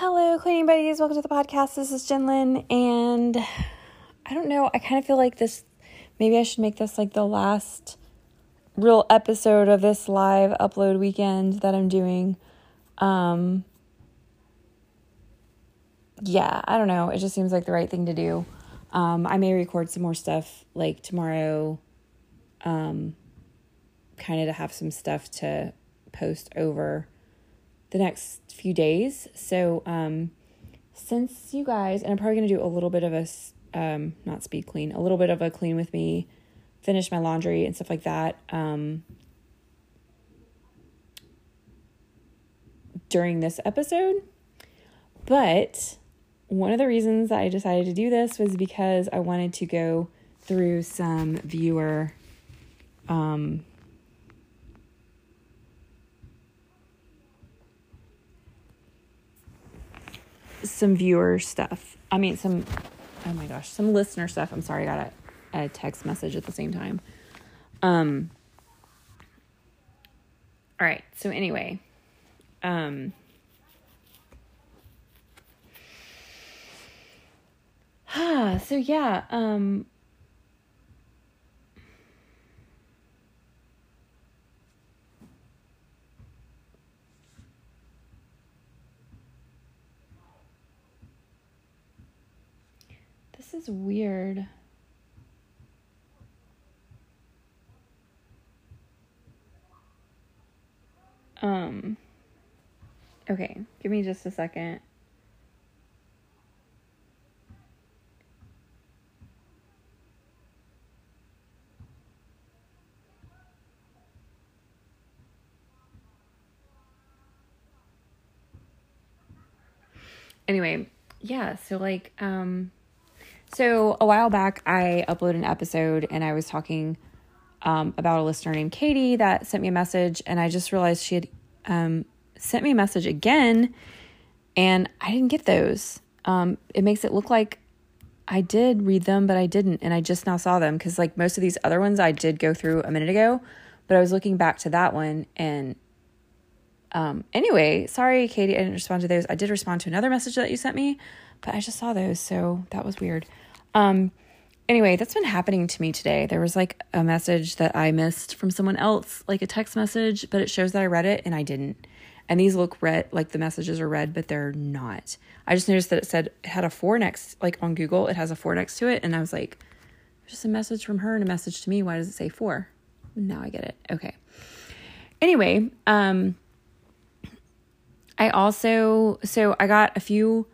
Hello, cleaning buddies. Welcome to the podcast. This is Jenlyn, and I don't know. I kind of feel like this, maybe I should make this like the last real episode of this live upload weekend that I'm doing. Yeah, I don't know. It just seems like the right thing to do. I may record some more stuff like tomorrow, kind of to have some stuff to post over the next few days. So, since you guys, and I'm probably going to do a little bit of a, not speed clean, a little bit of a clean with me, finish my laundry and stuff like that, during this episode. But one of the reasons that I decided to do this was because I wanted to go through some viewer, some viewer stuff. I mean, some listener stuff. I'm sorry, I got a text message at the same time. All right. So anyway, so yeah, this is weird. Okay, give me just a second. Anyway, yeah, so like, so a while back, I uploaded an episode and I was talking about a listener named Katie that sent me a message, and I just realized she had sent me a message again, and I didn't get those. It makes it look like I did read them, but I didn't, and I just now saw them because like most of these other ones I did go through a minute ago, but I was looking back to that one, and anyway, sorry, Katie, I didn't respond to those. I did respond to another message that you sent me, but I just saw those. So that was weird. Anyway, that's been happening to me today. There was like a message that I missed from someone else, like a text message, but it shows that I read it and I didn't. And these look red, like the messages are red, but they're not. I just noticed that it said it had a 4 next, like on Google, it has a 4 next to it. And I was like, just a message from her and a message to me. Why does it say 4? Now I get it. Okay. Anyway, I also, so I got a few,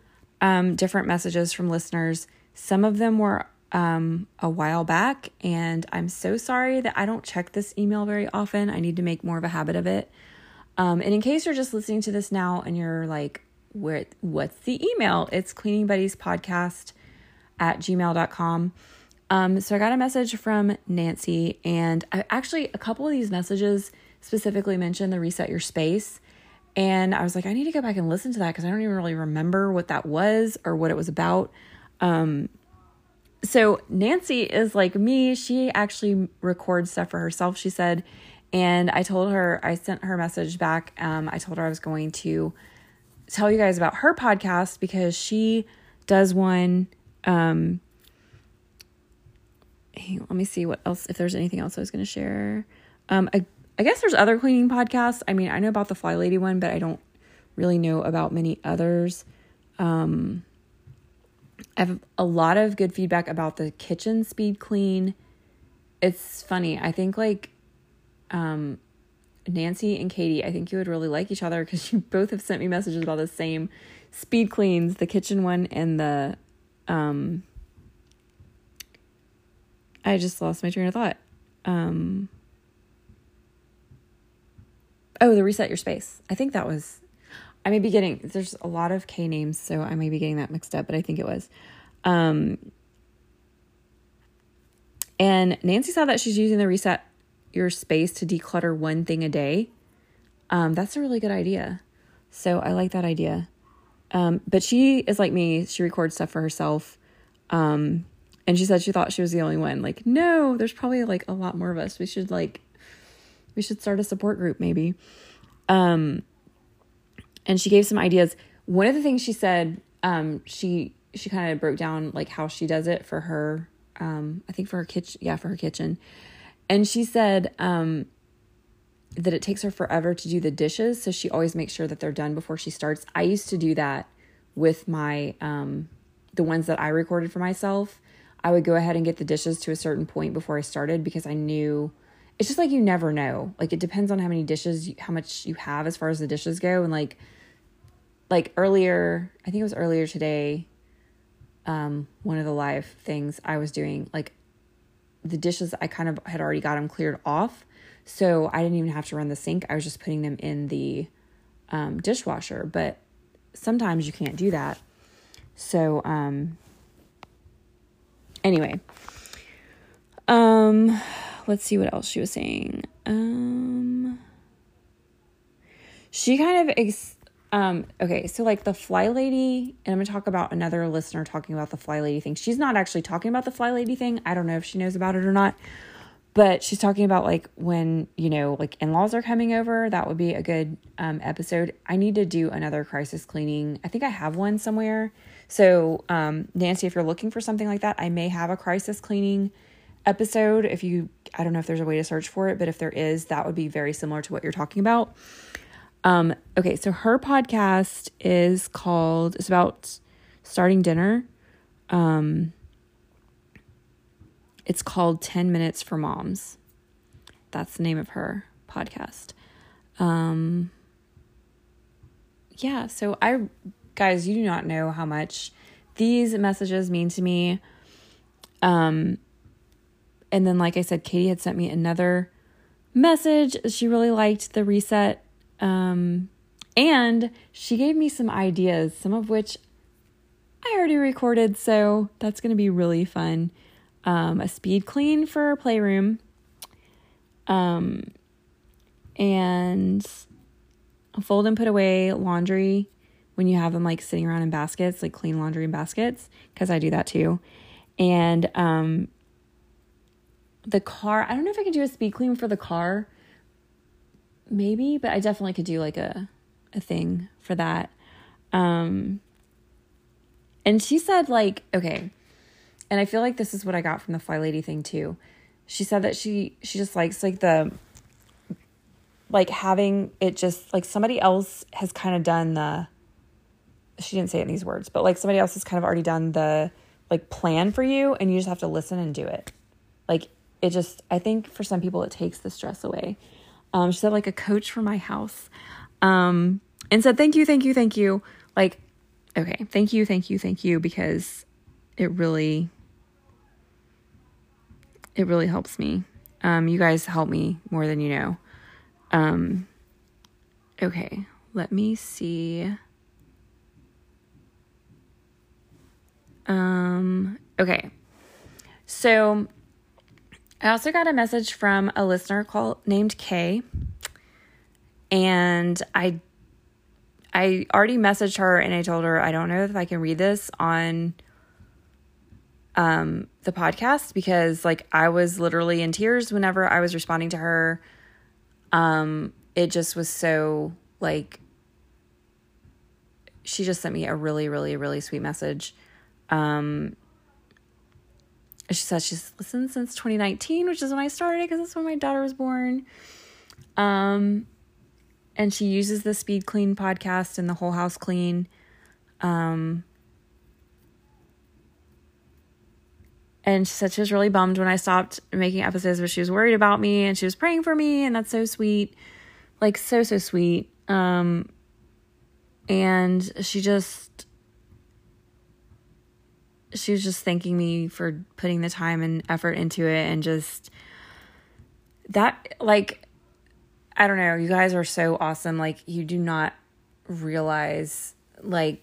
different messages from listeners. Some of them were, a while back, and I'm so sorry that I don't check this email very often. I need to make more of a habit of it. And in case you're just listening to this now and you're like, what's the email? It's cleaningbuddies podcast@gmail.com. So I got a message from Nancy, and I actually, a couple of these messages specifically mentioned the reset your space. And I was like, I need to go back and listen to that because I don't even really remember what that was or what it was about. So Nancy is like me. She actually records stuff for herself, she said. And I told her, I sent her a message back. I told her I was going to tell you guys about her podcast because she does one. Hang on, let me see what else, if there's anything else I was going to share. I guess there's other cleaning podcasts. I mean, I know about the Fly Lady one, but I don't really know about many others. I have a lot of good feedback about the kitchen speed clean. It's funny. I think like Nancy and Katie, I think you would really like each other because you both have sent me messages about the same speed cleans, the kitchen one and the I just lost my train of thought. Oh, the reset your space. I think that was, I may be getting, there's a lot of K names, so I may be getting that mixed up, but I think it was. And Nancy saw that she's using the reset your space to declutter one thing a day. That's a really good idea. So I like that idea. But she is like me. She records stuff for herself. And she said she thought she was the only one. Like, no, there's probably like a lot more of us. We should start a support group maybe. And she gave some ideas. one of the things she said, she kind of broke down like how she does it for her, I think for her kitchen. Yeah. For her kitchen. And she said, that it takes her forever to do the dishes. So she always makes sure that they're done before she starts. I used to do that with my, the ones that I recorded for myself. I would go ahead and get the dishes to a certain point before I started because I knew, it's just like, you never know. Like, it depends on how many dishes, how much you have as far as the dishes go. And like earlier, I think it was earlier today, one of the live things I was doing, like the dishes, I kind of had already got them cleared off. So I didn't even have to run the sink. I was just putting them in the, dishwasher, but sometimes you can't do that. So, anyway, let's see what else she was saying. She kind of, okay. So like the Fly Lady, and I'm going to talk about another listener talking about the Fly Lady thing. She's not actually talking about the Fly Lady thing. I don't know if she knows about it or not, but she's talking about like when, you know, like in-laws are coming over, that would be a good, episode. I need to do another crisis cleaning. I think I have one somewhere. So, Nancy, if you're looking for something like that, I may have a crisis cleaning episode. If you, I don't know if there's a way to search for it, but if there is, that would be very similar to what you're talking about. Okay. So her podcast is called, it's about starting dinner. It's called 10 Minutes for Moms. That's the name of her podcast. Yeah. So guys, you do not know how much these messages mean to me. And then, like I said, Katie had sent me another message. She really liked the reset. And she gave me some ideas, some of which I already recorded. So that's going to be really fun. A speed clean for our playroom. And fold and put away laundry. When you have them like sitting around in baskets, like clean laundry in baskets, because I do that too. And the car, I don't know if I could do a speed clean for the car, maybe, but I definitely could do like a thing for that. And she said like, okay, and I feel like this is what I got from the Fly Lady thing too. She said that she just likes like the, like having it just like somebody else has kind of done the, she didn't say it in these words, but like somebody else has kind of already done the like plan for you and you just have to listen and do it. Like it just, I think for some people it takes the stress away. She said like a coach for my house. And said, thank you. Like, okay. Thank you. Because it really helps me. You guys help me more than you know. Okay. Let me see. Okay. So I also got a message from a listener named Kay, and I already messaged her and I told her, I don't know if I can read this on, the podcast because like I was literally in tears whenever I was responding to her. It just was so like, she just sent me a really, really, really sweet message. She says she's listened since 2019, which is when I started because that's when my daughter was born. And she uses the Speed Clean podcast and the Whole House Clean. And she said she was really bummed when I stopped making episodes, but she was worried about me and she was praying for me. And that's so sweet. Like so sweet. And she was just thanking me for putting the time and effort into it. And just that, like, I don't know, you guys are so awesome. Like you do not realize like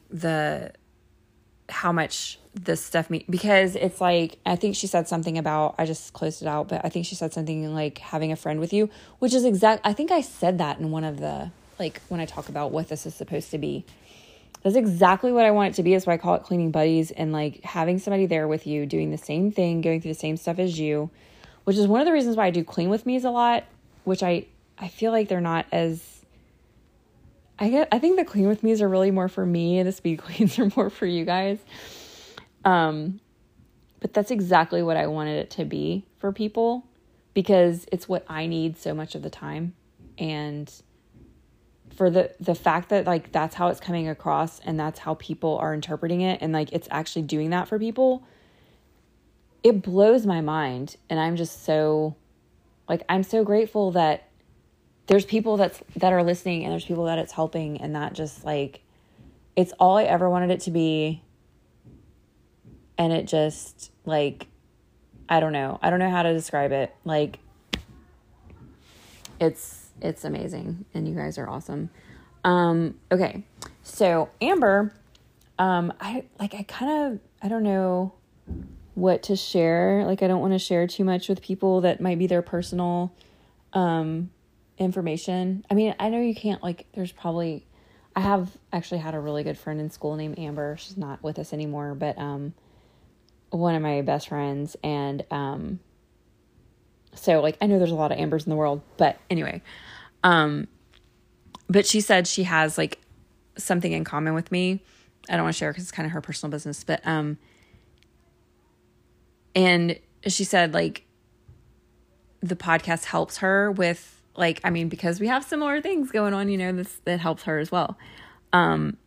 how much this stuff means, because it's like, I think she said something about, I just closed it out, but I think she said something like having a friend with you, which is I think I said that in one of the, like when I talk about what this is supposed to be. That's exactly what I want it to be. That's why I call it Cleaning Buddies, and like having somebody there with you doing the same thing, going through the same stuff as you, which is one of the reasons why I do clean with me's a lot, which I feel like they're not as, I think the clean with me's are really more for me, and the speed cleans are more for you guys. But that's exactly what I wanted it to be for people, because it's what I need so much of the time. And for the fact that, like, that's how it's coming across and that's how people are interpreting it, and, like, it's actually doing that for people, it blows my mind. And I'm just so, like, I'm so grateful that there's people that are listening, and there's people that it's helping, and that just, like, it's all I ever wanted it to be. And it just, like, I don't know how to describe it. Like, it's amazing, and you guys are awesome. Okay. So Amber, I don't know what to share. Like, I don't want to share too much with people that might be their personal, information. I mean, I know you can't, like, there's probably, I have actually had a really good friend in school named Amber. She's not with us anymore, but, one of my best friends. And, so, like, I know there's a lot of Ambers in the world, but anyway, but she said she has, like, something in common with me. I don't want to share because it's kind of her personal business, but, and she said, like, the podcast helps her with, like, I mean, because we have similar things going on, you know, that helps her as well. And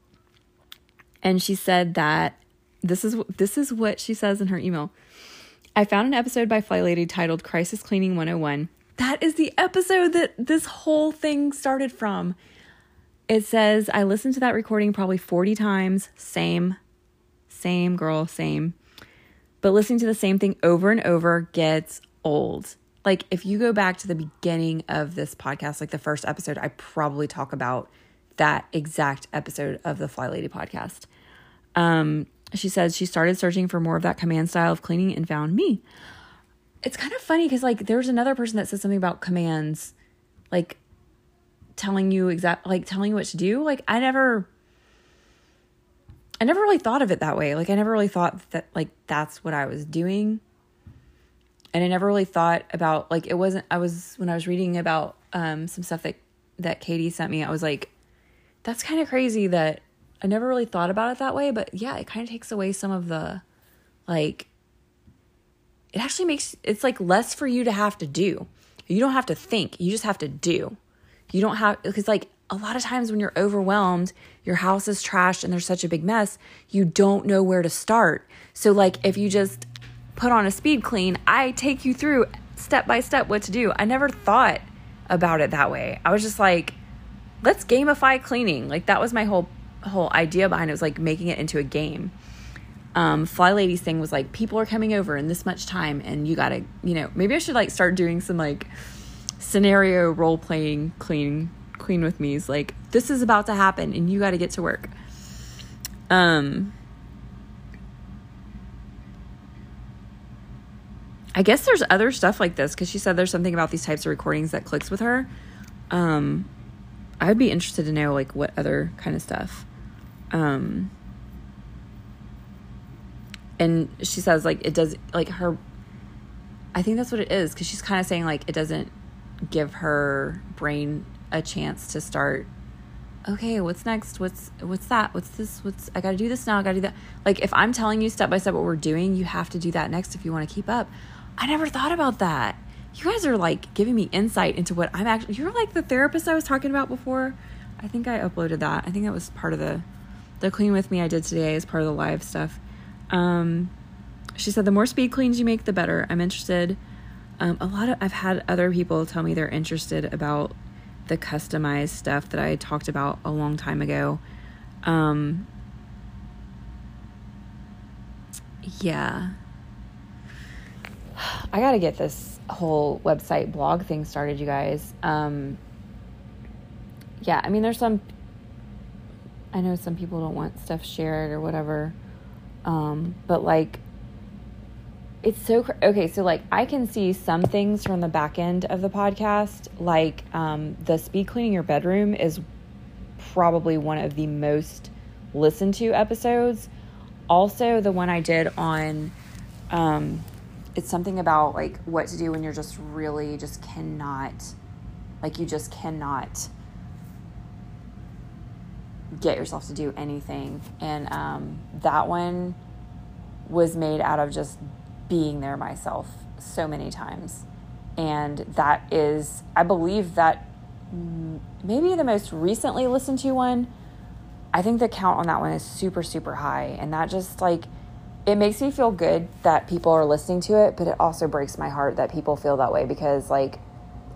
she said that this is what she says in her email. I found an episode by Fly Lady titled Crisis Cleaning 101. That is the episode that this whole thing started from. It says, I listened to that recording probably 40 times. Same girl, same. But listening to the same thing over and over gets old. Like, if you go back to the beginning of this podcast, like the first episode, I probably talk about that exact episode of the Fly Lady podcast. She says she started searching for more of that command style of cleaning and found me. It's kind of funny because, like, there was another person that said something about commands, like telling you what to do. Like, I never really thought of it that way. Like, I never really thought that, like, that's what I was doing. And I never really thought about, like, it wasn't, when I was reading about some stuff that Katie sent me, I was like, that's kind of crazy that I never really thought about it that way, but yeah, it kind of takes away some of the, like, it actually makes, it's like less for you to have to do. You don't have to think, you just have to do. You don't have, because, like, a lot of times when you're overwhelmed, your house is trashed and there's such a big mess, you don't know where to start. So, like, if you just put on a speed clean, I take you through step by step what to do. I never thought about it that way. I was just like, let's gamify cleaning. Like, that was my whole idea behind it, was like making it into a game. Fly Lady's thing was like, people are coming over in this much time and you gotta, you know, maybe I should, like, start doing some, like, scenario role playing clean with me's, like, this is about to happen and you gotta get to work. I guess there's other stuff like this, because she said there's something about these types of recordings that clicks with her. I'd be interested to know, like, what other kind of stuff. And she says, like, it does, like, her, I think that's what it is, because she's kind of saying, like, it doesn't give her brain a chance to start, okay, what's next, what's that, what's this, what's, I gotta do this now, I gotta do that. Like, if I'm telling you step by step what we're doing, you have to do that next if you want to keep up. I never thought about that. You guys are, like, giving me insight into what I'm actually... You're, like, the therapist I was talking about before. I think I uploaded that. I think that was part of the clean with me I did today as part of the live stuff. She said, the more speed cleans you make, the better. I'm interested. I've had other people tell me they're interested about the customized stuff that I talked about a long time ago. Yeah. I gotta get this whole website blog thing started, you guys. Yeah, I mean, I know some people don't want stuff shared or whatever. But, like, it's so, okay. So, like, I can see some things from the back end of the podcast, like, the speed cleaning your bedroom is probably one of the most listened to episodes. Also, the one I did on, it's something about, like, what to do when you're just really just cannot, get yourself to do anything. And that one was made out of just being there myself so many times. And that is, I believe that maybe the most recently listened to one. I think the count on that one is super, super high. And that just like, it makes me feel good that people are listening to it, but it also breaks my heart that people feel that way because like,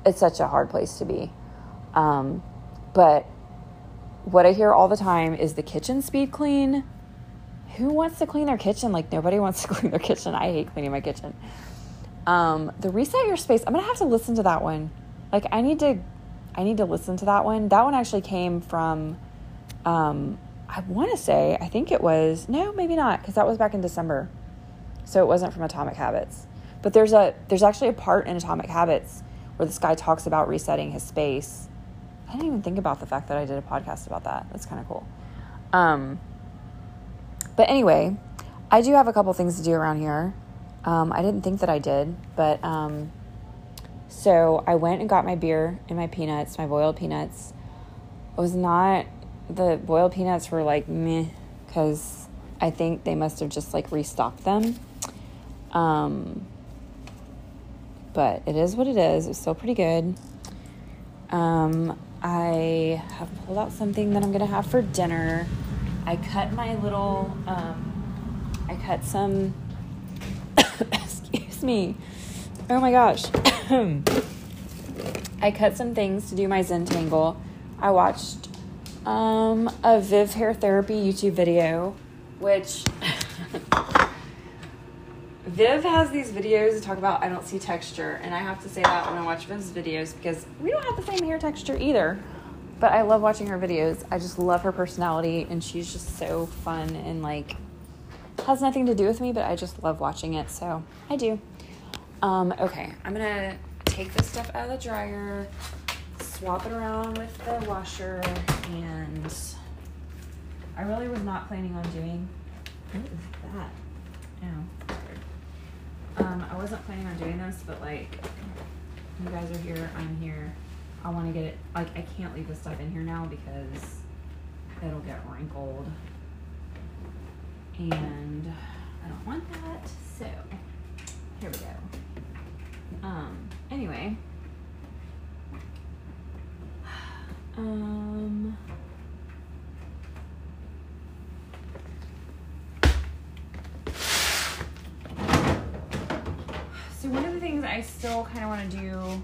it's such a hard place to be. But what I hear all the time is the kitchen speed clean. Who wants to clean their kitchen? Like nobody wants to clean their kitchen. I hate cleaning my kitchen. The reset your space. I'm going to have to listen to that one. Like I need to listen to that one. That one actually came from, I want to say, I think it was, no, maybe not. 'Cause that was back in December. So it wasn't from Atomic Habits, but there's actually a part in Atomic Habits where this guy talks about resetting his space. I didn't even think about the fact that I did a podcast about that. That's kind of cool. But anyway, I do have a couple things to do around here. I didn't think that I did, but, so I went and got my beer and my peanuts, my boiled peanuts. The boiled peanuts were like meh, because I think they must have just like restocked them. But it is what it is. It was still pretty good. I have pulled out something that I'm going to have for dinner. I cut my little, I cut some, excuse me. Oh my gosh. I cut some things to do my Zentangle. I watched, a Viv Hair Therapy YouTube video, which Viv has these videos that talk about, I don't see texture. And I have to say that when I watch Viv's videos, because we don't have the same hair texture either. But I love watching her videos. I just love her personality, and she's just so fun and, like, has nothing to do with me, but I just love watching it, so I do. Okay, I'm going to take this stuff out of the dryer, swap it around with the washer, and I really was not planning on doing... What is that? No. I wasn't planning on doing this, but, like, you guys are here, I'm here. I want to get it, like, I can't leave this stuff in here now because it'll get wrinkled. And I don't want that, so here we go. Anyway. So one of the things I still kind of want to do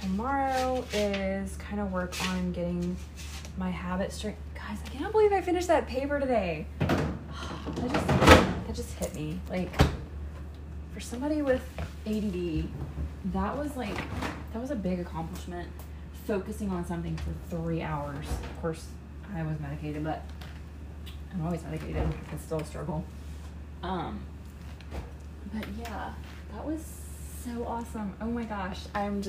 tomorrow is kind of work on getting my habit straight. Guys, I cannot believe I finished that paper today. That just hit me. Like, for somebody with ADD, that was a big accomplishment, focusing on something for 3 hours. Of course, I was medicated, but I'm always medicated. It's still a struggle. But yeah, that was so awesome. Oh my gosh. I'm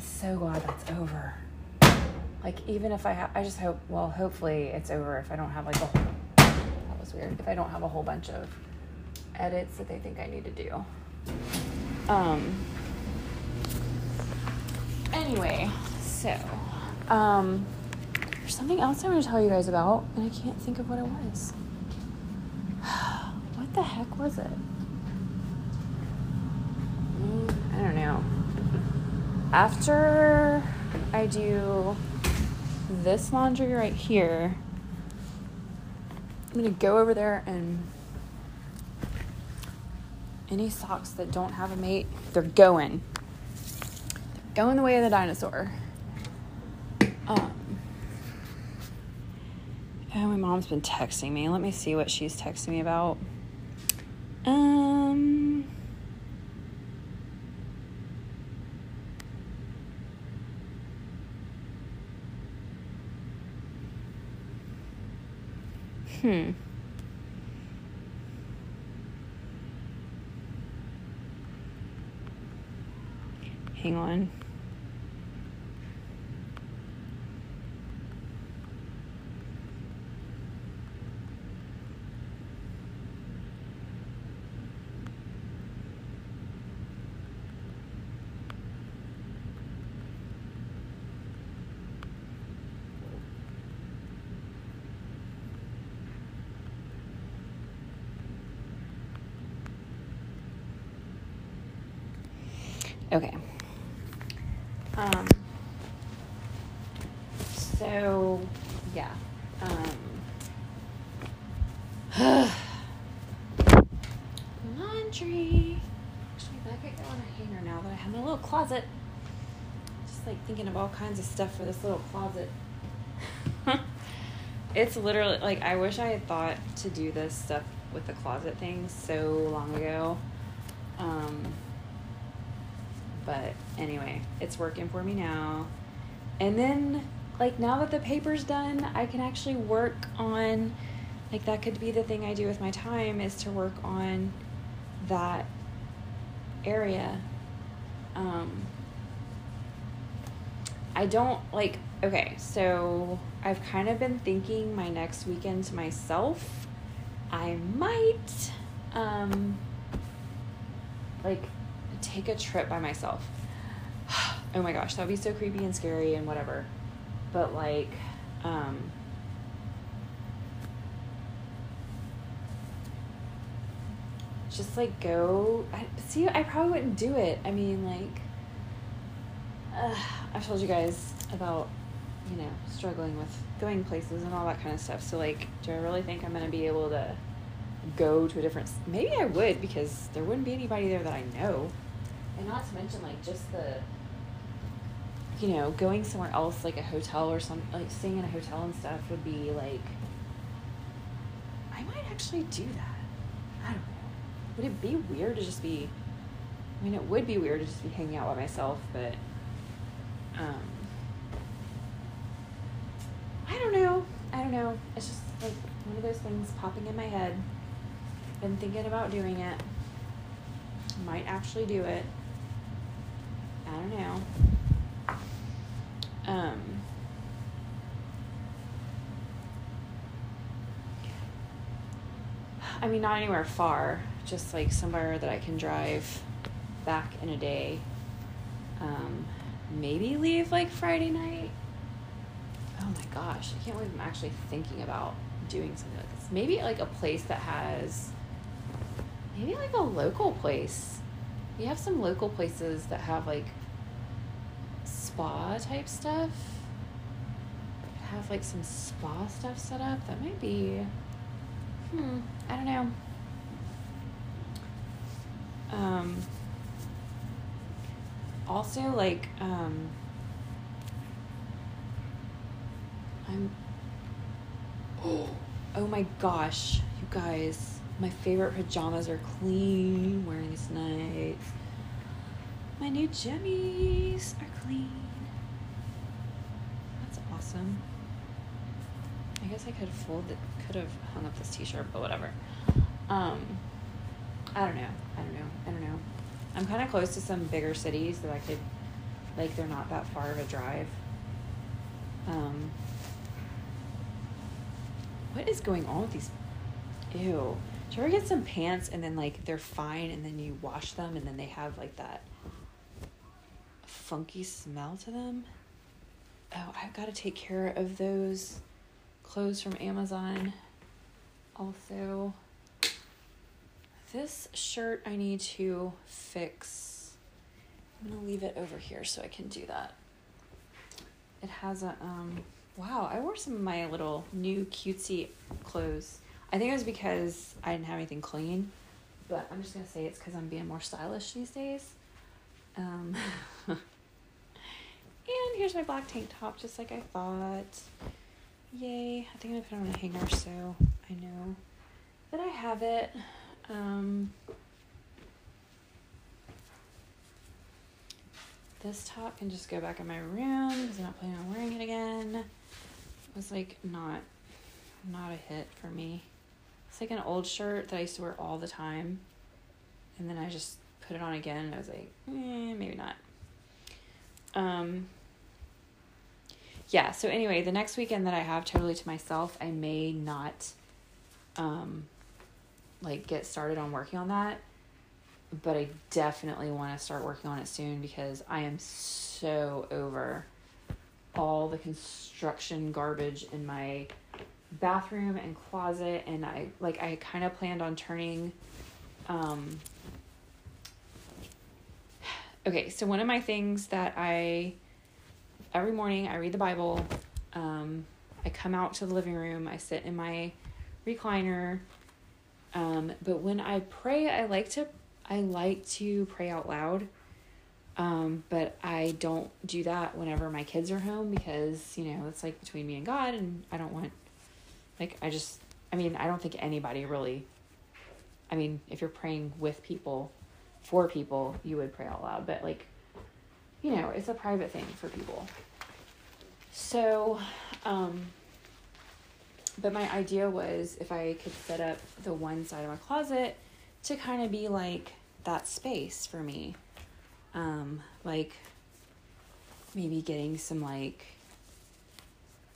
so glad that's over. Like, even if I just hope, well, hopefully it's over if I don't have that was weird. If I don't have a whole bunch of edits that they think I need to do. Anyway, so, there's something else I want to tell you guys about, and I can't think of what it was. What the heck was it? I don't know. After I do this laundry right here, I'm going to go over there, and any socks that don't have a mate, they're going the way of the dinosaur. Oh, my mom's been texting me. Let me see what she's texting me about. Hang on. Okay. So, yeah. Laundry. Actually, that could go on a hanger now that I have my little closet. Just like thinking of all kinds of stuff for this little closet. It's literally, like, I wish I had thought to do this stuff with the closet thing so long ago. But anyway, it's working for me now. And then, like, now that the paper's done, I can actually work on, like, that could be the thing I do with my time, is to work on that area. I don't, like, okay, so I've kind of been thinking my next weekend to myself. I might, like, take a trip by myself. Oh my gosh, that would be so creepy and scary and whatever. But, like, just, like, go. See, I probably wouldn't do it. I mean, like, I've told you guys about, you know, struggling with going places and all that kind of stuff. So, like, do I really think I'm going to be able to go to a different... Maybe I would, because there wouldn't be anybody there that I know. And not to mention, like, just the... You know, going somewhere else, like a hotel or something, like staying in a hotel and stuff would be, like... I might actually do that. I don't know. Would it be weird to just be... I mean, it would be weird to just be hanging out by myself, but... I don't know. It's just like one of those things popping in my head. Been thinking about doing it. Might actually do it. I don't know. I mean, not anywhere far. Just like somewhere that I can drive back in a day. Maybe leave like Friday night. Oh my gosh, I can't believe I'm actually thinking about doing something like this. Maybe like a place that has, maybe like a local place. We have some local places that have like spa type stuff. Have like some spa stuff set up. That might be, I don't know. Also like, oh my gosh, you guys, my favorite pajamas are clean. Wearing these nights. My new jammies are clean. That's awesome. I guess I could have hung up this t-shirt, but whatever. I don't know. I'm kind of close to some bigger cities that I could, like, they're not that far of a drive. What is going on with these? Ew. Do you ever get some pants and then, like, they're fine and then you wash them and then they have, like, that funky smell to them? Oh, I've got to take care of those clothes from Amazon. Also, this shirt I need to fix. I'm going to leave it over here so I can do that. It has a, wow, I wore some of my little new cutesy clothes. I think it was because I didn't have anything clean, but I'm just going to say it's because I'm being more stylish these days. And here's my black tank top, just like I thought. Yay. I think I'm going to put it on a hanger so I know that I have it. This top can just go back in my room because I'm not planning on wearing it again. It was like not a hit for me. It's like an old shirt that I used to wear all the time. And then I just put it on again and I was like, maybe not. Yeah, so anyway, the next weekend that I have totally to myself, I may not like get started on working on that. But I definitely want to start working on it soon because I am so over all the construction garbage in my bathroom and closet. And I kind of planned on turning Okay, so one of my things that every morning I read the Bible, I come out to the living room, I sit in my recliner, but when I pray, I like to pray out loud, but I don't do that whenever my kids are home because, you know, it's like between me and God, and I don't want, like, I don't think anybody really, if you're praying with people, for people, you would pray out loud, but like, you know, it's a private thing for people. So, but my idea was if I could set up the one side of my closet to kind of be like that space for me. Like maybe getting some like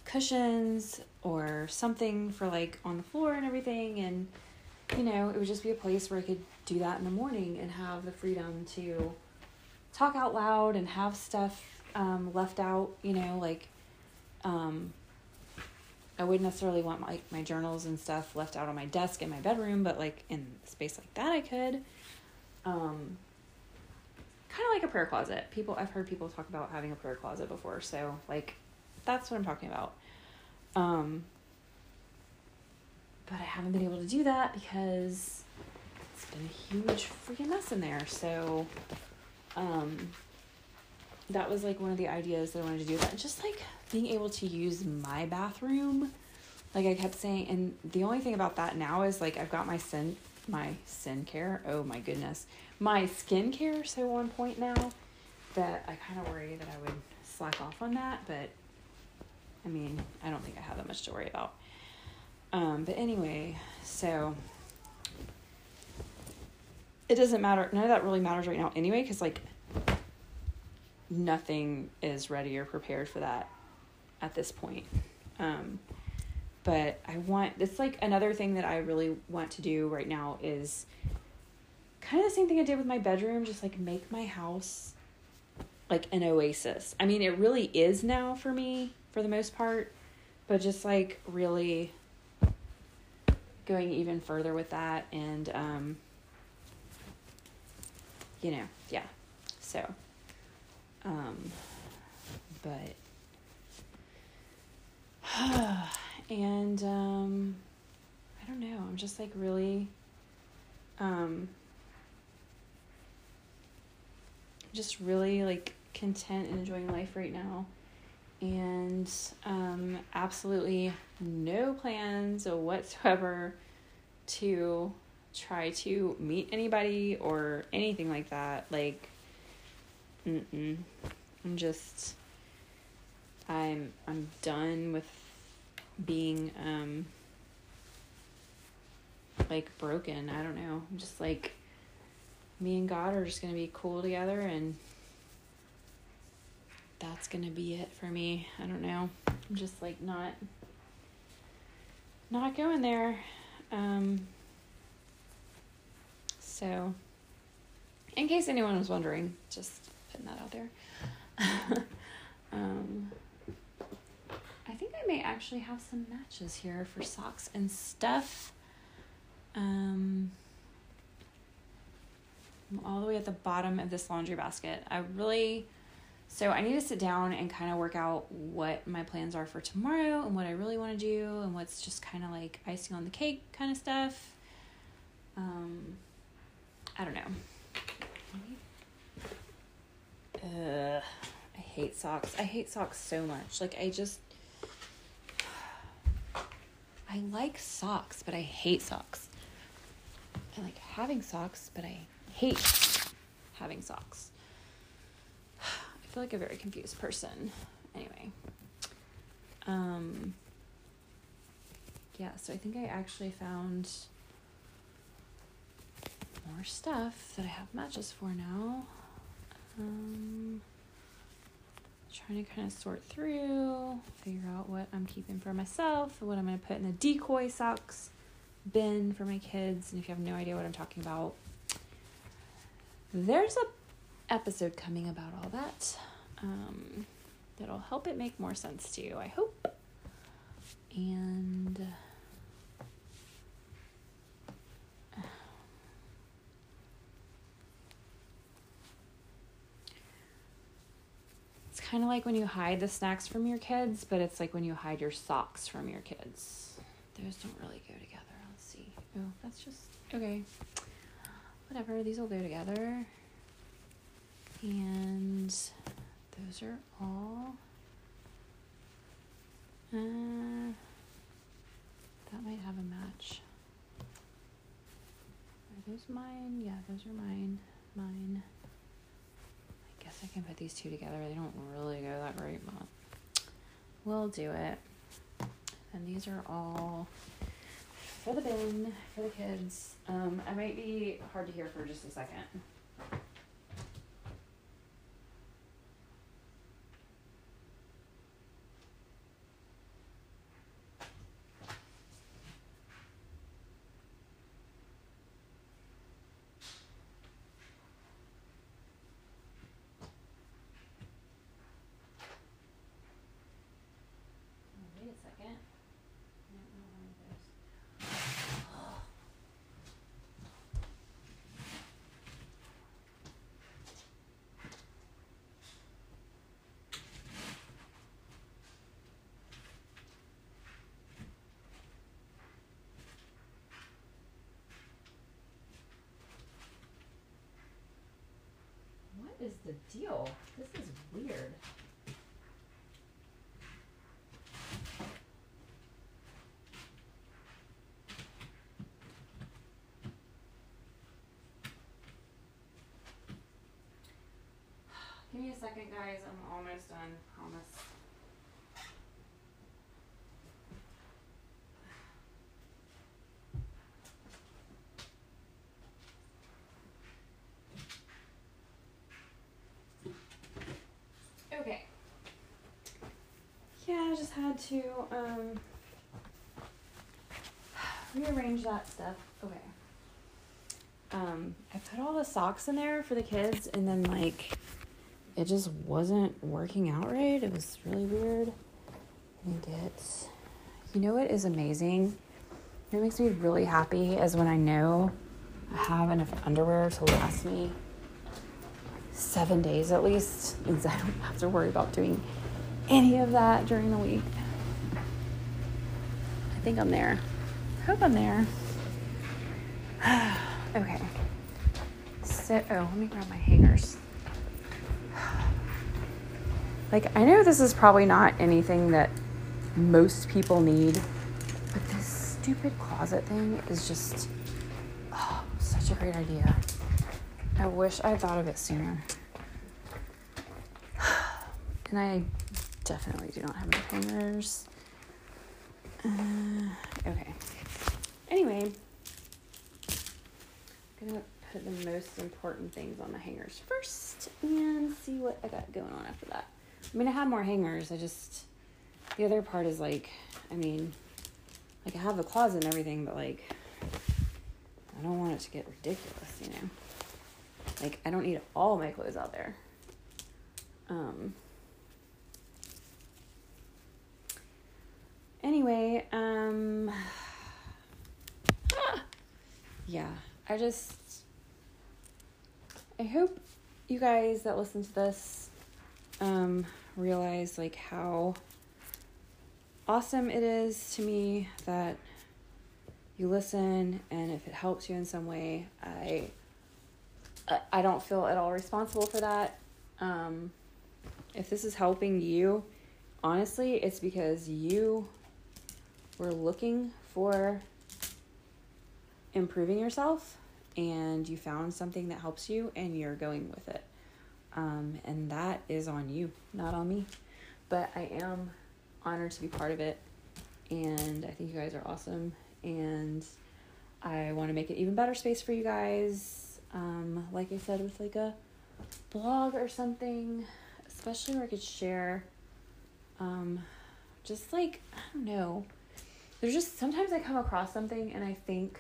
cushions or something for like on the floor and everything. And, you know, it would just be a place where I could do that in the morning and have the freedom to talk out loud and have stuff left out, you know, like I wouldn't necessarily want my journals and stuff left out on my desk in my bedroom, but like in a space like that I could. Kind of like a prayer closet. I've heard people talk about having a prayer closet before, so like that's what I'm talking about. But I haven't been able to do that because it's been a huge freaking mess in there, so that was like one of the ideas that I wanted to do. That just like being able to use my bathroom, like I kept saying, and the only thing about that now is like I've got my skincare so on point now that I kind of worry that I would slack off on that, but I don't think I have that much to worry about. But anyway, so it doesn't matter. None of that really matters right now anyway, because like nothing is ready or prepared for that at this point. But it's like another thing that I really want to do right now is kind of the same thing I did with my bedroom, just like make my house like an oasis. It really is now for me for the most part, but just like really going even further with that and, you know, yeah. So, I don't know. I'm just like really, just really like content and enjoying life right now. And, absolutely no plans whatsoever to try to meet anybody or anything like that. Like, I'm done with being, like broken. I don't know. I'm just like, me and God are just going to be cool together, and that's going to be it for me. I don't know. I'm just like not going there. So in case anyone was wondering, just putting that out there. I think I may actually have some matches here for socks and stuff. I'm all the way at the bottom of this laundry basket. So I need to sit down and kind of work out what my plans are for tomorrow and what I really want to do and what's just kind of like icing on the cake kind of stuff. I don't know. I hate socks. I hate socks so much. Like I like socks, but I hate socks. I like having socks, but I hate having socks. I feel like a very confused person. Anyway. Yeah, so I think I actually found more stuff that I have matches for now. Trying to kind of sort through, figure out what I'm keeping for myself, what I'm going to put in the decoy socks bin for my kids. And if you have no idea what I'm talking about, there's a episode coming about all that. That'll help it make more sense to you, I hope. And kind of like when you hide the snacks from your kids, but it's like when you hide your socks from your kids. Those don't really go together. Let's see. Oh, that's just, okay. Whatever, these will go together. And those are all. That might have a match. Are those mine? Yeah, those are mine. Mine. I guess I can put these two together. They don't really go that great, but we'll do it. And these are all for the bin, for the kids. I might be hard to hear for just a second. What is the deal? This is weird. Give me a second, guys. I'm almost done. Promise. Had to rearrange that stuff. Okay. I put all the socks in there for the kids, and then like it just wasn't working out right. It was really weird. And it's, you know what is amazing? What makes me really happy is when I know I have enough underwear to last me 7 days at least, means I don't have to worry about doing any of that during the week. I think I'm there. I hope I'm there. Okay. So, oh, let me grab my hangers. Like, I know this is probably not anything that most people need, but this stupid closet thing is just, oh, such a great idea. I wish I thought of it sooner. And I definitely do not have my hangers. Okay. Anyway, I'm gonna put the most important things on the hangers first and see what I got going on after that. I mean, I have more hangers. I just, the other part is like, I mean, like I have the closet and everything, but like, I don't want it to get ridiculous, you know? Like, I don't need all my clothes out there. Anyway, yeah, I hope you guys that listen to this, realize like how awesome it is to me that you listen, and if it helps you in some way, I don't feel at all responsible for that. If this is helping you, honestly, it's because we're looking for improving yourself, and you found something that helps you, and you're going with it. And that is on you, not on me. But I am honored to be part of it, and I think you guys are awesome, and I want to make an even better space for you guys, like I said, with like a blog or something, especially where I could share, just like, I don't know. There's just sometimes I come across something and I think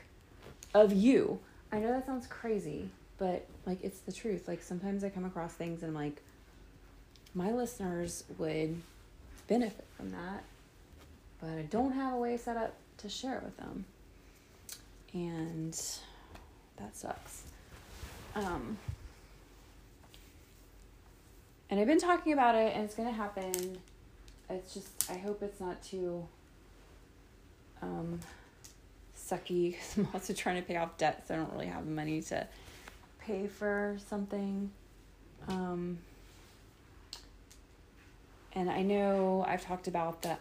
of you. I know that sounds crazy, but like it's the truth. Like sometimes I come across things and I'm like, my listeners would benefit from that, but I don't have a way set up to share it with them. And that sucks. And I've been talking about it, and it's going to happen. It's just, I hope it's not too sucky, because I'm also trying to pay off debt, so I don't really have money to pay for something. And I know I've talked about the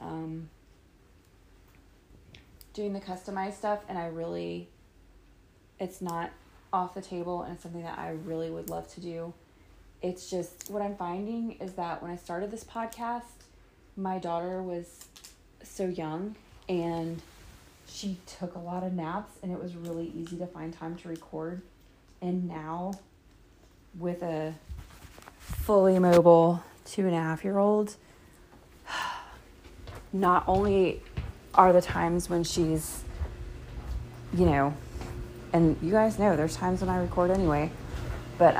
doing the customized stuff, and I really, it's not off the table, and it's something that I really would love to do. It's just, what I'm finding is that when I started this podcast, my daughter was so young, and she took a lot of naps, and it was really easy to find time to record. And now, with a fully mobile 2.5-year-old, not only are the times when she's, you know, and you guys know there's times when I record anyway, but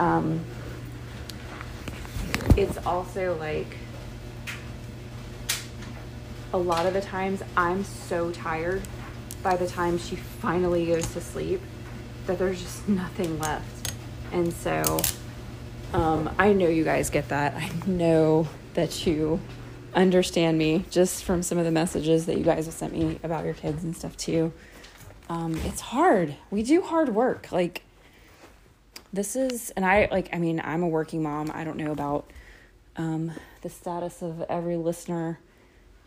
it's also like a lot of the times I'm so tired by the time she finally goes to sleep that there's just nothing left. And so I know you guys get that. I know that you understand me just from some of the messages that you guys have sent me about your kids and stuff too. It's hard. We do hard work. Like, this is, and I'm a working mom. I don't know about the status of every listener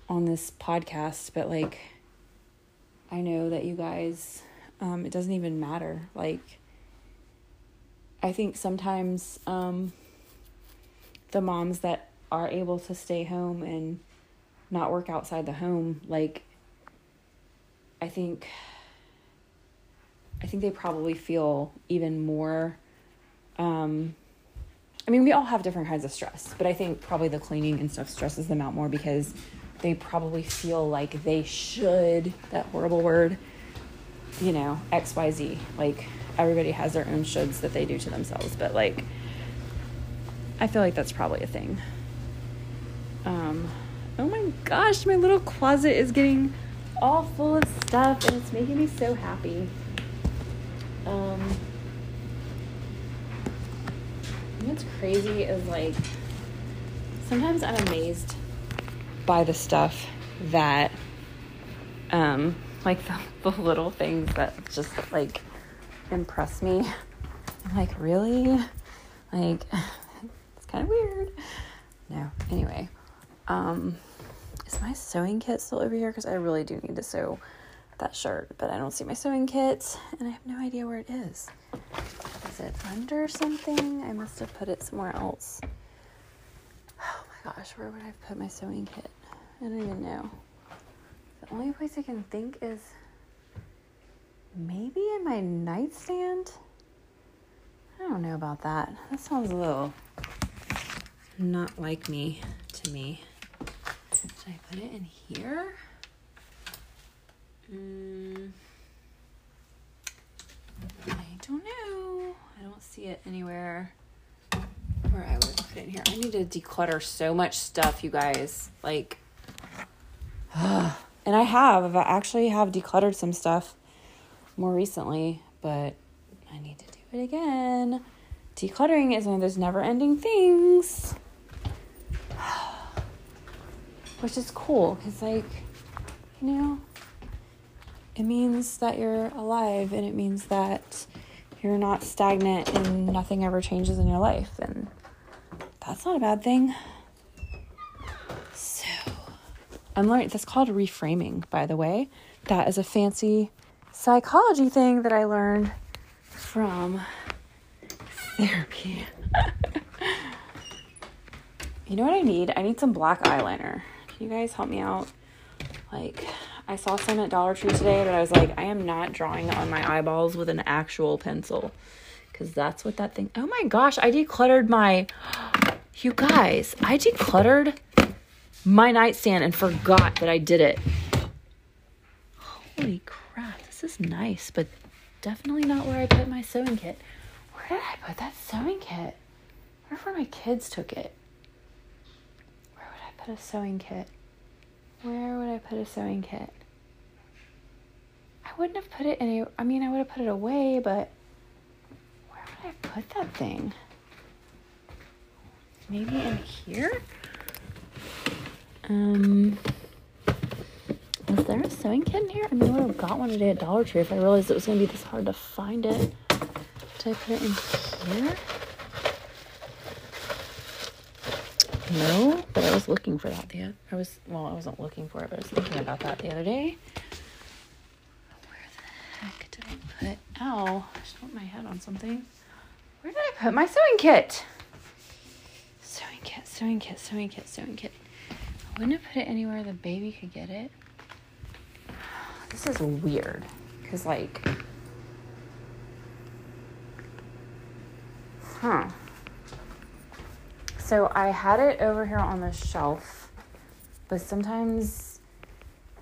on this podcast, but like, I know that you guys, it doesn't even matter. Like, I think sometimes the moms that are able to stay home and not work outside the home, like, I think they probably feel even more, I mean, we all have different kinds of stress, but I think probably the cleaning and stuff stresses them out more because they probably feel like they should, that horrible word, you know, XYZ. Like, everybody has their own shoulds that they do to themselves, but like, I feel like that's probably a thing. Oh my gosh, my little closet is getting all full of stuff, and it's making me so happy. What's crazy is, like, sometimes I'm amazed by the stuff that, like, the little things that just, like, impress me. I'm like, really? Like, it's kind of weird. No. Anyway. Is my sewing kit still over here? Because I really do need to sew that shirt, but I don't see my sewing kit, and I have no idea where it is. Is it under something? I must have put it somewhere else. Oh my gosh, where would I have put my sewing kit? I don't even know. The only place I can think is maybe in my nightstand? I don't know about that. That sounds a little not like me to me. Should I put it in here? I don't know. I don't see it anywhere where I would put it in here. I need to declutter so much stuff, you guys. Like, and I have. I actually have decluttered some stuff more recently, but I need to do it again. Decluttering is one of those never-ending things, which is cool because, like, you know, it means that you're alive, and it means that you're not stagnant and nothing ever changes in your life. And that's not a bad thing. So I'm learning, that's called reframing, by the way. That is a fancy psychology thing that I learned from therapy. You know what I need? I need some black eyeliner. Can you guys help me out? Like, I saw some at Dollar Tree today, but I was like, I am not drawing on my eyeballs with an actual pencil, because that's what that thing... Oh my gosh, I decluttered my... You guys, I decluttered my nightstand and forgot that I did it. Holy crap, this is nice, but definitely not where I put my sewing kit. Where did I put that sewing kit? I wonder where my kids took it. Where would I put a sewing kit? Where would I put a sewing kit? I wouldn't have put it in a, I mean, I would have put it away, but where would I put that thing? maybe in here. Is there a sewing kit in here? I mean, I would have got one today at Dollar Tree if I realized it was going to be this hard to find it. Did I put it in here? No, but I was looking for that the I wasn't looking for it, but I was thinking about that the other day. Where the heck did I put? Ow, I just put my head on something. Where did I put my sewing kit? Sewing kit. I wouldn't have put it anywhere the baby could get it. This is weird, because, like, So I had it over here on the shelf, but sometimes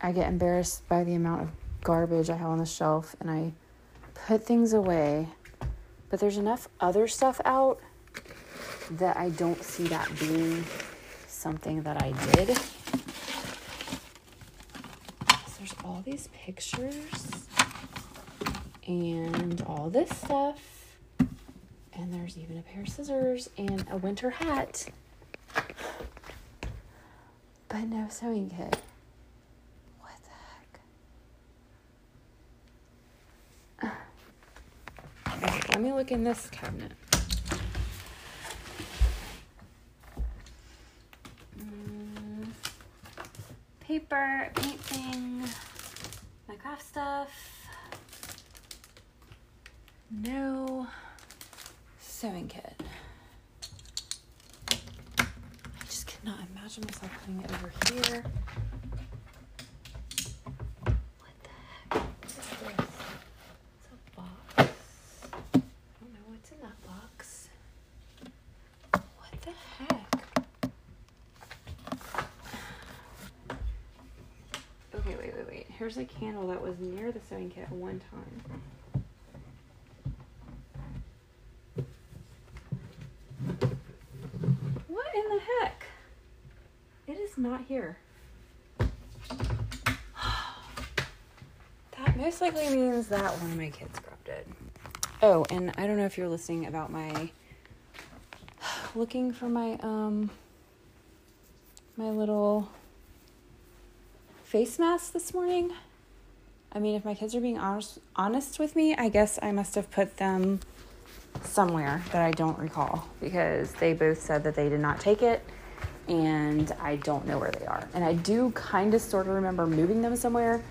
I get embarrassed by the amount of garbage I have on the shelf, and I put things away, but there's enough other stuff out that I don't see that being something that I did. So there's all these pictures and all this stuff. And there's even a pair of scissors and a winter hat. But no sewing kit. What the heck? Okay, let me look in this cabinet. Paper, painting, my craft stuff. No. Sewing kit. I just could not imagine myself putting it over here. What the heck is this? It's a box. I don't know what's in that box. What the heck? Okay, wait. Here's a candle that was near the sewing kit at one time. Not here. That most likely means that one of my kids grabbed it. Oh, and I don't know if you're listening about my looking for my my little face mask this morning. I mean, if my kids are being honest with me, I guess I must have put them somewhere that I don't recall, because they both said that they did not take it. And I don't know where they are. And I do kind of sort of remember moving them somewhere,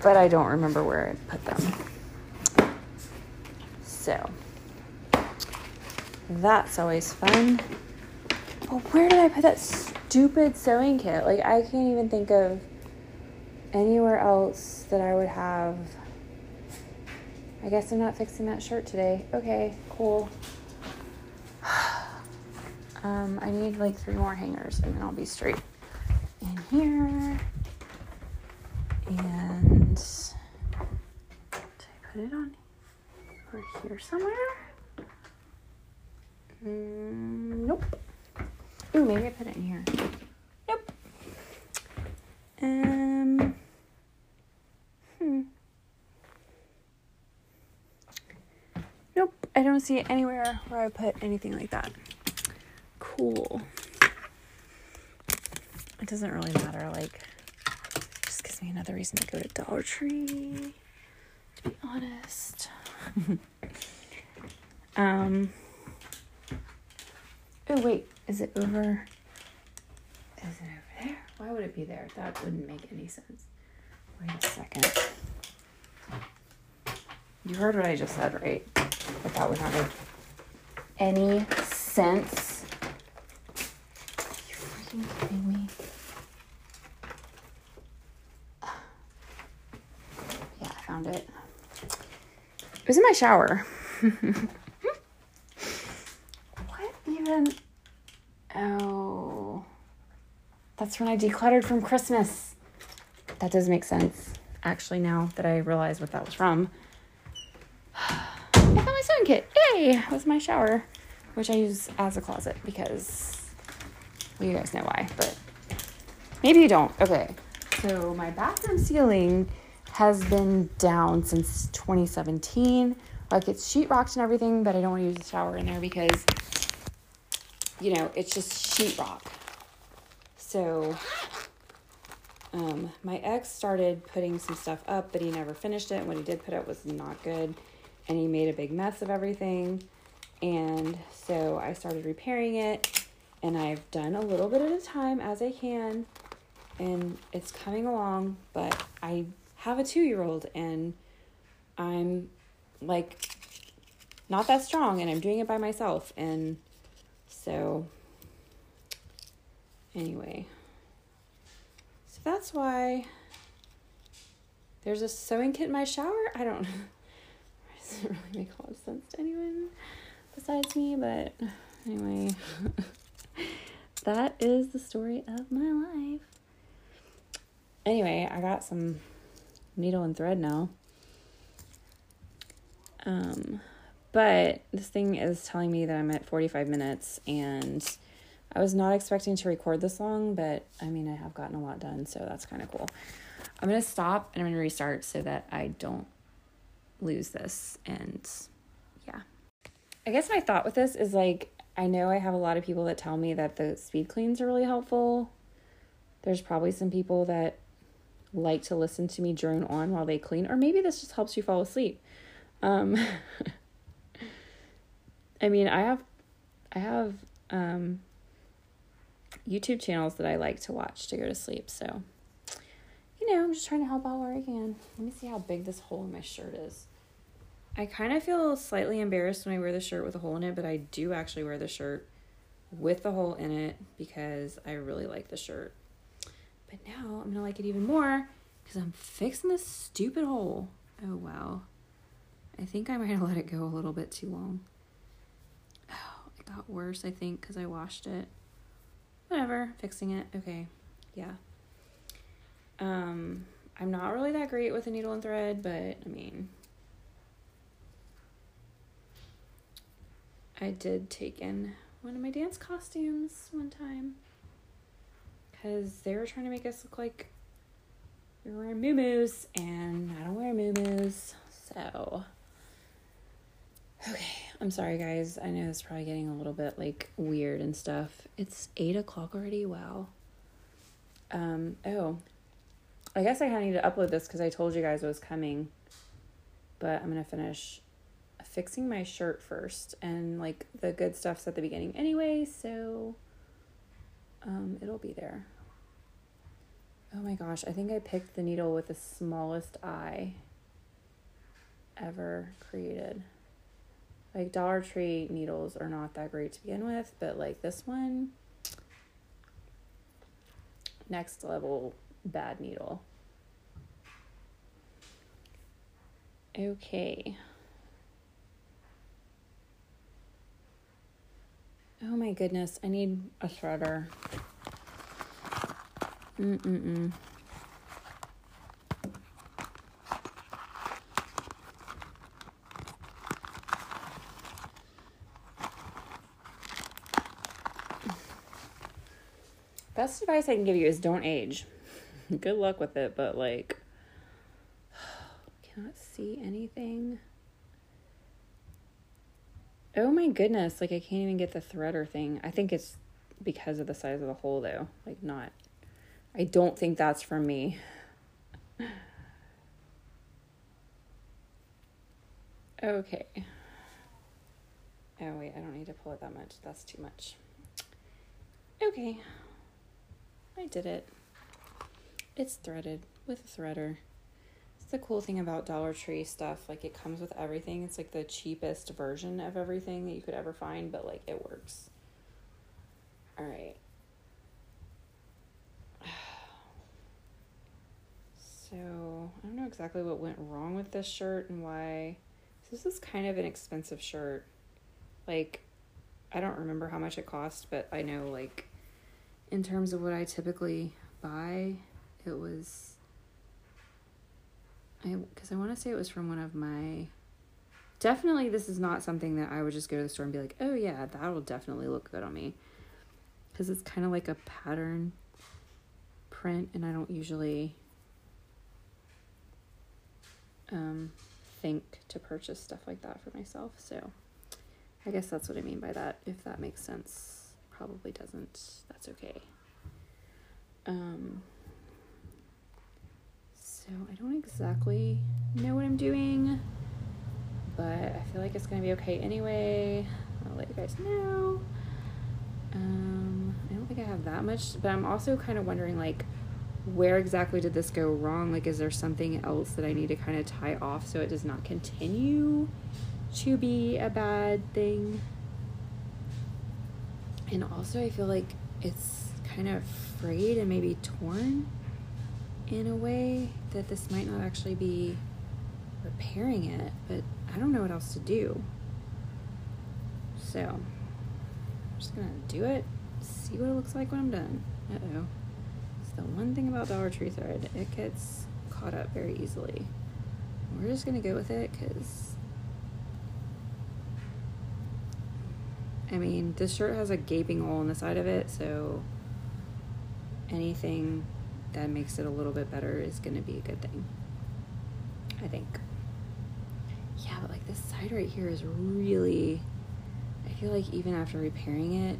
but I don't remember where I put them. So, that's always fun. But where did I put that stupid sewing kit? Like, I can't even think of anywhere else that I would have. I guess I'm not fixing that shirt today. Okay, cool. I need like 3 more hangers and then I'll be straight. In here. And did I put it on over here somewhere? Nope. Ooh, maybe I put it in here. Nope. Nope, I don't see it anywhere where I put anything like that. Cool. It doesn't really matter, like, it just gives me another reason to go to Dollar Tree, to be honest. Oh wait, is it over there? Why would it be there? That wouldn't make any sense. Wait a second. You heard what I just said, right? But that would not make any sense. Are you kidding me? Yeah, I found it. It was in my shower. What even? Oh. That's when I decluttered from Christmas. That does make sense. Actually, now that I realize what that was from. I found my sewing kit. Yay! It was my shower, which I use as a closet because... Well, you guys know why, but maybe you don't. Okay, so my bathroom ceiling has been down since 2017. Like, it's sheetrocked and everything, but I don't want to use the shower in there because you know, it's just sheetrock. So my ex started putting some stuff up, but he never finished it. And what he did put up was not good. And he made a big mess of everything. And so I started repairing it. And I've done a little bit at a time as I can. And it's coming along. But I have a 2-year-old. And I'm, like, not that strong. And I'm doing it by myself. And so, anyway. So that's why there's a sewing kit in my shower. I don't know. Doesn't really make a lot of sense to anyone besides me, but anyway, that is the story of my life. Anyway, I got some needle and thread now. But this thing is telling me that I'm at 45 minutes, and I was not expecting to record this long, but I mean, I have gotten a lot done, so that's kind of cool. I'm going to stop and I'm going to restart so that I don't lose this. And yeah, I guess my thought with this is, like, I know I have a lot of people that tell me that the speed cleans are really helpful. There's probably some people that like to listen to me drone on while they clean, or maybe this just helps you fall asleep. I mean, I have YouTube channels that I like to watch to go to sleep, so you know, I'm just trying to help out where I can. Let me see how big this hole in my shirt is. I kind of feel slightly embarrassed when I wear the shirt with a hole in it, but I do actually wear the shirt with the hole in it because I really like the shirt. But now I'm going to like it even more because I'm fixing this stupid hole. Oh, wow. I think I might have let it go a little bit too long. Oh, it got worse, I think, because I washed it. Whatever. Fixing it. Okay. Yeah. I'm not really that great with a needle and thread, but I mean, I did take in one of my dance costumes one time because they were trying to make us look like we were wearing muumuus, and I don't wear muumuus, so okay. I'm sorry, guys. I know it's probably getting a little bit like weird and stuff. It's 8:00 already. Wow. Oh. I guess I kind of need to upload this because I told you guys it was coming, but I'm going to finish fixing my shirt first, and like the good stuff's at the beginning anyway, so it'll be there. Oh my gosh, I think I picked the needle with the smallest eye ever created. Like, Dollar Tree needles are not that great to begin with, but like this one, next level bad needle. Okay. Oh my goodness, I need a shredder. Best advice I can give you is don't age. Good luck with it, but like, cannot see anything. Oh my goodness, like I can't even get the threader thing. I think it's because of the size of the hole though. Like, not, I don't think that's from me. Okay. Oh wait, I don't need to pull it that much. That's too much. Okay. I did it. It's threaded with a threader. It's the cool thing about Dollar Tree stuff. Like, it comes with everything. It's like the cheapest version of everything that you could ever find, but like it works. All right. So I don't know exactly what went wrong with this shirt and why. This is kind of an expensive shirt. Like, I don't remember how much it cost, but I know, like, in terms of what I typically buy, it was, because I want to say it was from one of my, definitely this is not something that I would just go to the store and be like, oh yeah, that'll definitely look good on me, because it's kind of like a pattern print, and I don't usually think to purchase stuff like that for myself, so I guess that's what I mean by that, if that makes sense. probably doesn't. That's okay. So I don't exactly know what I'm doing, but I feel like it's going to be okay anyway. I'll let you guys know. I don't think I have that much, but I'm also kind of wondering, like, where exactly did this go wrong? Like, is there something else that I need to kind of tie off so it does not continue to be a bad thing? And also I feel like it's kind of frayed and maybe torn in a way that this might not actually be repairing it, but I don't know what else to do. So I'm just gonna do it, see what it looks like when I'm done. Uh-oh. It's the one thing about Dollar Tree thread. It gets caught up very easily. We're just gonna go with it because, I mean, this shirt has a gaping hole on the side of it, so anything that makes it a little bit better is gonna be a good thing, I think. Yeah, but like this side right here is really, I feel like even after repairing it,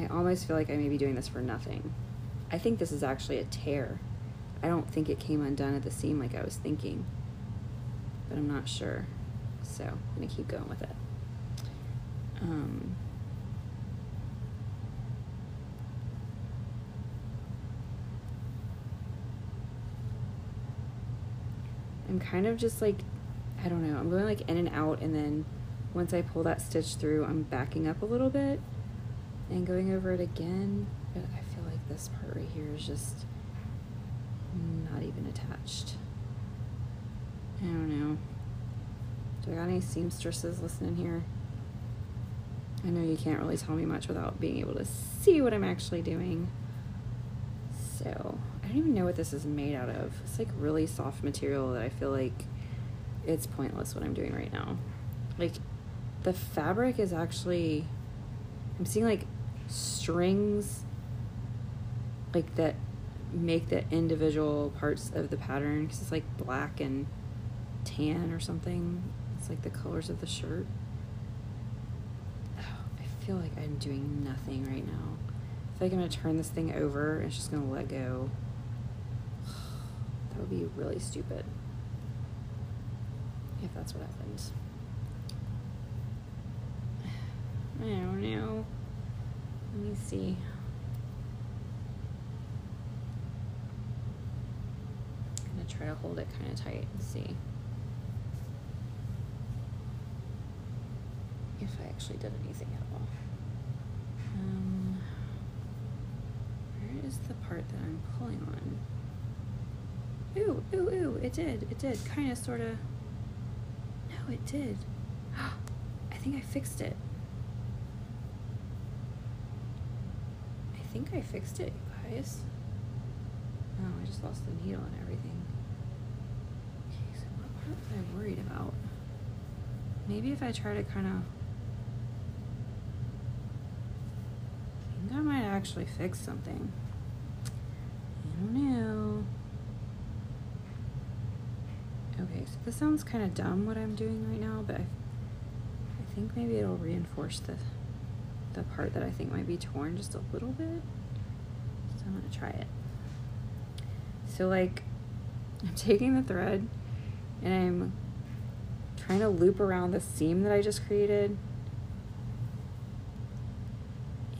I almost feel like I may be doing this for nothing. I think this is actually a tear. I don't think it came undone at the seam like I was thinking, but I'm not sure. So I'm gonna keep going with it. I'm kind of just like, I don't know, I'm going like in and out, and then once I pull that stitch through, I'm backing up a little bit and going over it again, but I feel like this part right here is just not even attached. I don't know. Do I got any seamstresses listening here? I know you can't really tell me much without being able to see what I'm actually doing. So, I don't even know what this is made out of. It's like really soft material that I feel like it's pointless what I'm doing right now. Like, the fabric is actually, I'm seeing like strings like that make the individual parts of the pattern, because it's like black and tan or something. It's like the colors of the shirt. I feel like I'm doing nothing right now. I feel like I'm gonna turn this thing over and it's just gonna let go. That would be really stupid if that's what happens. I don't know. Let me see. I'm gonna try to hold it kind of tight and see if I actually did anything at all. Where is the part that I'm pulling on? Ooh, ooh, ooh, it did, kinda, sorta. No, it did. I think I fixed it. You guys. Oh, I just lost the needle and everything. Okay, so what part was I worried about? Maybe if I try to kinda, I might actually fix something. I don't know. Okay, so this sounds kind of dumb what I'm doing right now, but I think maybe it'll reinforce the part that I think might be torn just a little bit. So I'm gonna try it. So like, I'm taking the thread and I'm trying to loop around the seam that I just created.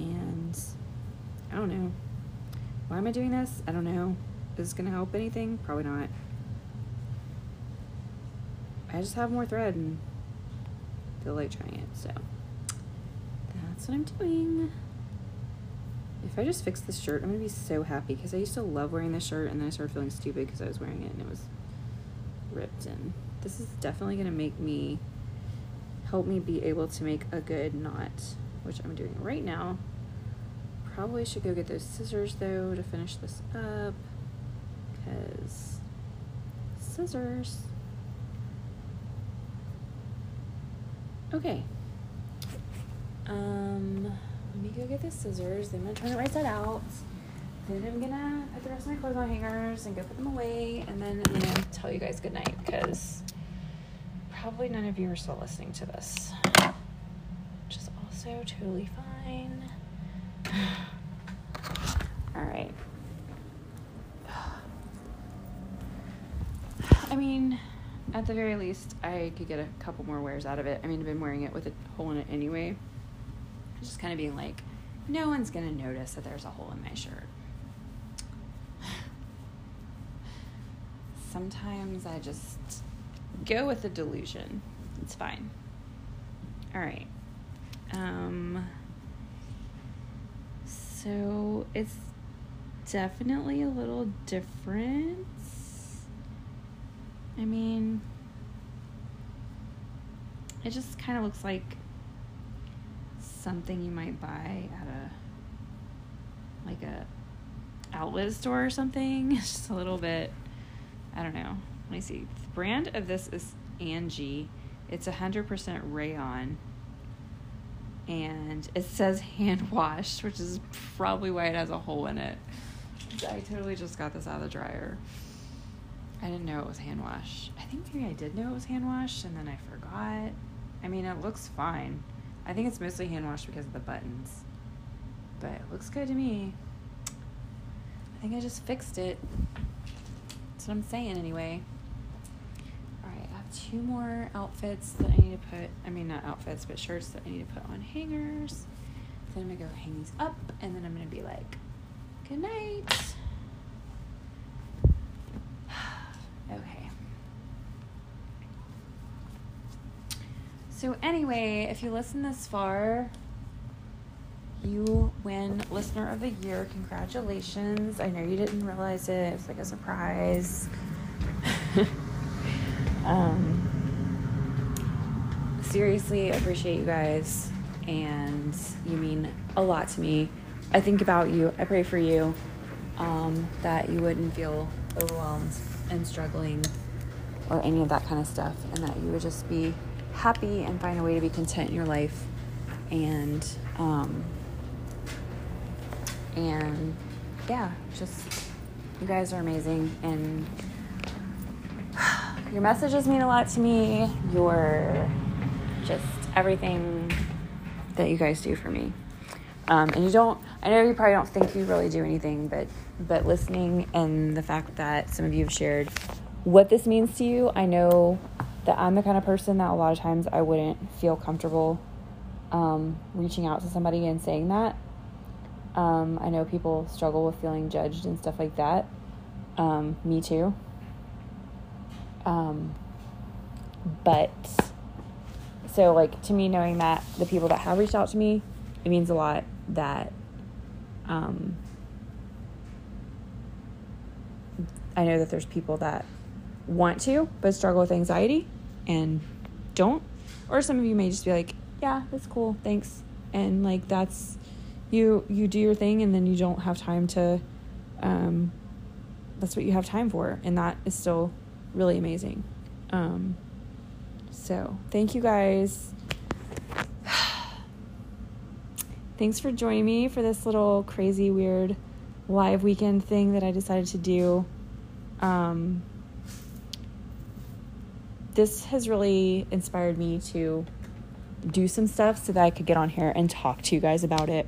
And I don't know. Why am I doing this? I don't know. Is this gonna help anything? Probably not. I just have more thread and feel like trying it, so that's what I'm doing. If I just fix this shirt, I'm gonna be so happy, because I used to love wearing this shirt and then I started feeling stupid because I was wearing it and it was ripped, and this is definitely gonna make me, help me be able to make a good knot, which I'm doing right now. Probably should go get those scissors though to finish this up, because scissors. Okay. Let me go get the scissors. Then I'm gonna turn it right side out. Then I'm gonna put the rest of my clothes on hangers and go put them away. And then I'm gonna tell you guys goodnight, because probably none of you are still listening to this, which is also so totally fine. All right. I mean, at the very least, I could get a couple more wears out of it. I mean, I've been wearing it with a hole in it anyway. Just kind of being like, no one's going to notice that there's a hole in my shirt. Sometimes I just go with the delusion. It's fine. All right. So it's definitely a little different. I mean, it just kind of looks like something you might buy at a outlet store or something. It's just a little bit, I don't know. Let me see. The brand of this is Angie. It's 100% rayon. And it says hand washed, which is probably why it has a hole in it. I totally just got this out of the dryer. I didn't know it was hand washed. I think maybe I did know it was hand washed, and then I forgot. I mean, it looks fine. I think it's mostly hand washed because of the buttons. But it looks good to me. I think I just fixed it. That's what I'm saying anyway. Alright, I have two more outfits that I need to put, I mean not outfits, but shirts that I need to put on hangers. Then I'm gonna go hang these up, and then I'm gonna be like, good night. Okay. So anyway, if you listen this far, you win Listener of the Year. Congratulations. I know you didn't realize it. It's like a surprise. Seriously, I appreciate you guys. And you mean a lot to me. I think about you. I pray for you. That you wouldn't feel overwhelmed and struggling or any of that kind of stuff, and that you would just be happy and find a way to be content in your life, and yeah, just, you guys are amazing, and your messages mean a lot to me. Your just everything that you guys do for me, and you don't, I know you probably don't think you really do anything, but listening, and the fact that some of you have shared what this means to you, I know that I'm the kind of person that a lot of times I wouldn't feel comfortable reaching out to somebody and saying that. I know people struggle with feeling judged and stuff like that. Me too. But so like, to me, knowing that the people that have reached out to me, it means a lot that I know that there's people that want to, but struggle with anxiety and don't. Or some of you may just be like, yeah, that's cool, thanks. And like, that's, you do your thing, and then you don't have time to, that's what you have time for. And that is still really amazing. So thank you guys. Thanks for joining me for this little crazy, weird live weekend thing that I decided to do. This has really inspired me to do some stuff so that I could get on here and talk to you guys about it.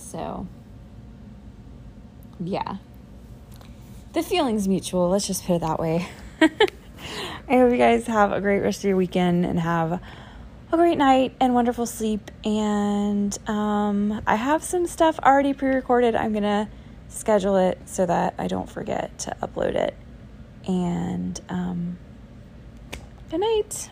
So yeah, the feeling's mutual, let's just put it that way. I hope you guys have a great rest of your weekend and have a great night and wonderful sleep. And I have some stuff already pre-recorded. I'm gonna schedule it so that I don't forget to upload it. And good night.